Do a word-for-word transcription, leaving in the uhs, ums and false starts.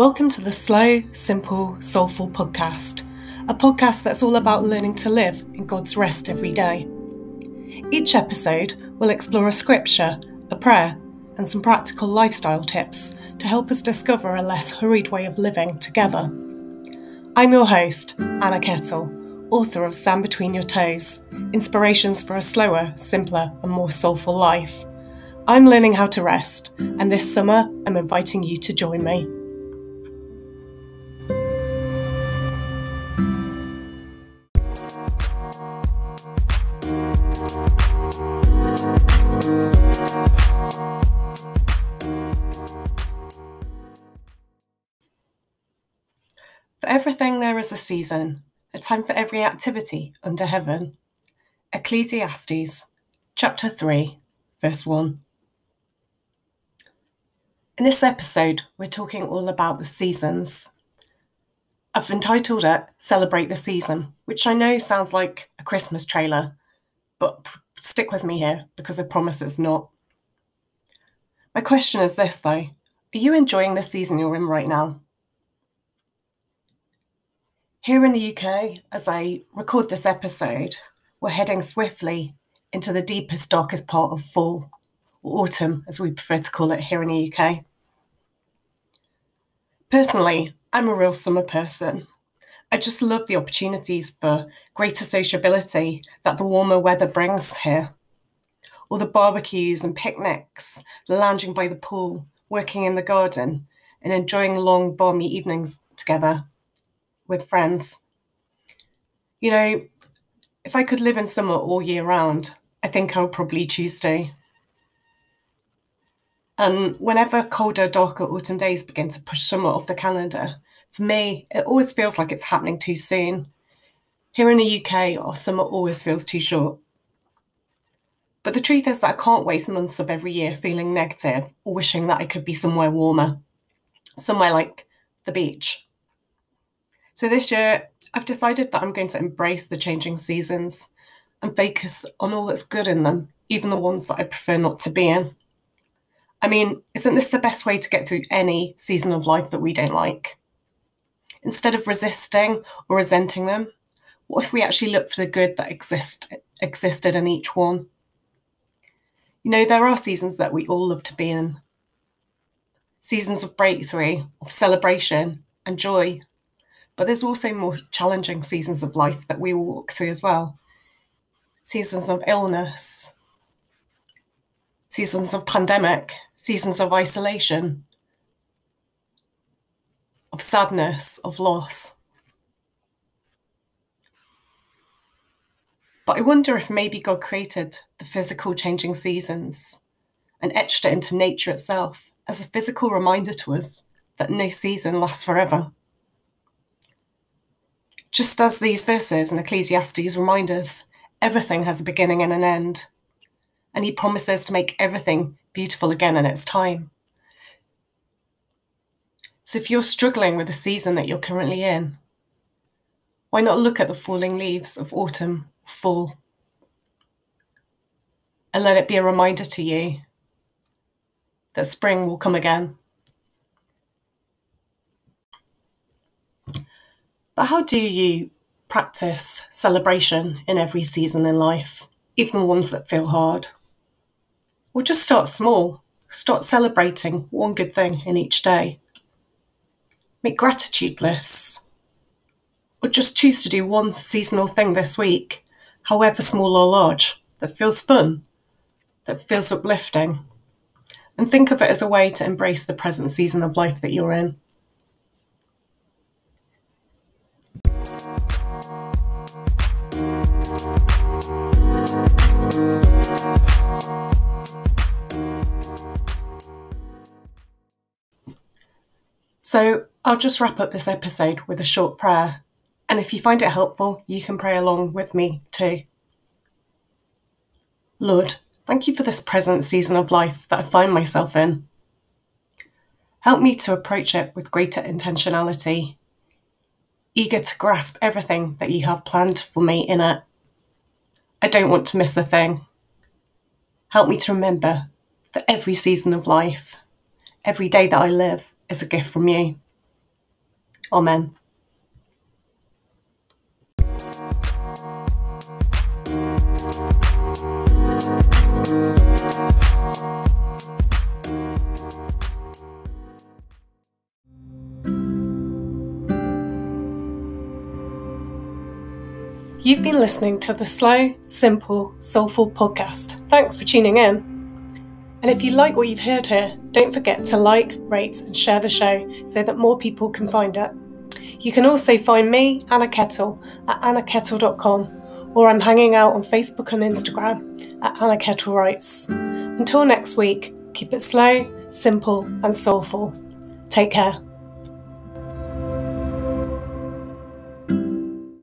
Welcome to the Slow, Simple, Soulful podcast, a podcast that's all about learning to live in God's rest every day. Each episode will explore a scripture, a prayer, and some practical lifestyle tips to help us discover a less hurried way of living together. I'm your host, Anna Kettle, author of Sand Between Your Toes, Inspirations for a Slower, Simpler, and More Soulful Life. I'm learning how to rest, and this summer I'm inviting you to join me. For everything there is a season, a time for every activity under heaven. Ecclesiastes, chapter three, verse one. In this episode, we're talking all about the seasons. I've entitled it Celebrate the Season, which I know sounds like a Christmas trailer, but pr- stick with me here because I promise it's not. My question is this though, are you enjoying the season you're in right now? Here in the U K, as I record this episode, we're heading swiftly into the deepest, darkest part of fall, or autumn as we prefer to call it here in the U K. Personally, I'm a real summer person. I just love the opportunities for greater sociability that the warmer weather brings here. All the barbecues and picnics, the lounging by the pool, working in the garden, and enjoying long, balmy evenings together with friends. You know, if I could live in summer all year round, I think I would probably choose to. And whenever colder, darker autumn days begin to push summer off the calendar, for me, it always feels like it's happening too soon. Here in the U K, our summer always feels too short. But the truth is that I can't waste months of every year feeling negative or wishing that I could be somewhere warmer, somewhere like the beach. So this year, I've decided that I'm going to embrace the changing seasons and focus on all that's good in them, even the ones that I prefer not to be in. I mean, isn't this the best way to get through any season of life that we don't like? Instead of resisting or resenting them, what if we actually look for the good that exist, existed in each one? You know, there are seasons that we all love to be in. Seasons of breakthrough, of celebration and joy. But there's also more challenging seasons of life that we all walk through as well. Seasons of illness, seasons of pandemic, seasons of isolation, of sadness, of loss. But I wonder if maybe God created the physical changing seasons and etched it into nature itself as a physical reminder to us that no season lasts forever. Just as these verses in Ecclesiastes remind us, everything has a beginning and an end, and he promises to make everything beautiful again in its time. So if you're struggling with the season that you're currently in, why not look at the falling leaves of autumn or fall and let it be a reminder to you that spring will come again. But how do you practice celebration in every season in life, even the ones that feel hard? Well, just start small. Start celebrating one good thing in each day. Make gratitude lists. Or just choose to do one seasonal thing this week, however small or large, that feels fun, that feels uplifting. And think of it as a way to embrace the present season of life that you're in. So I'll just wrap up this episode with a short prayer, and if you find it helpful, you can pray along with me too. Lord, thank you for this present season of life that I find myself in. Help me to approach it with greater intentionality, eager to grasp everything that you have planned for me in it. I don't want to miss a thing. Help me to remember that every season of life, every day that I live, is a gift from you, Amen. You've been listening to the Slow, Simple, Soulful podcast. Thanks for tuning in. And if you like what you've heard here, don't forget to like, rate and share the show so that more people can find it. You can also find me, Anna Kettle, at anna kettle dot com, or I'm hanging out on Facebook and Instagram at Anna Kettle Writes. Until next week, keep it slow, simple and soulful. Take care.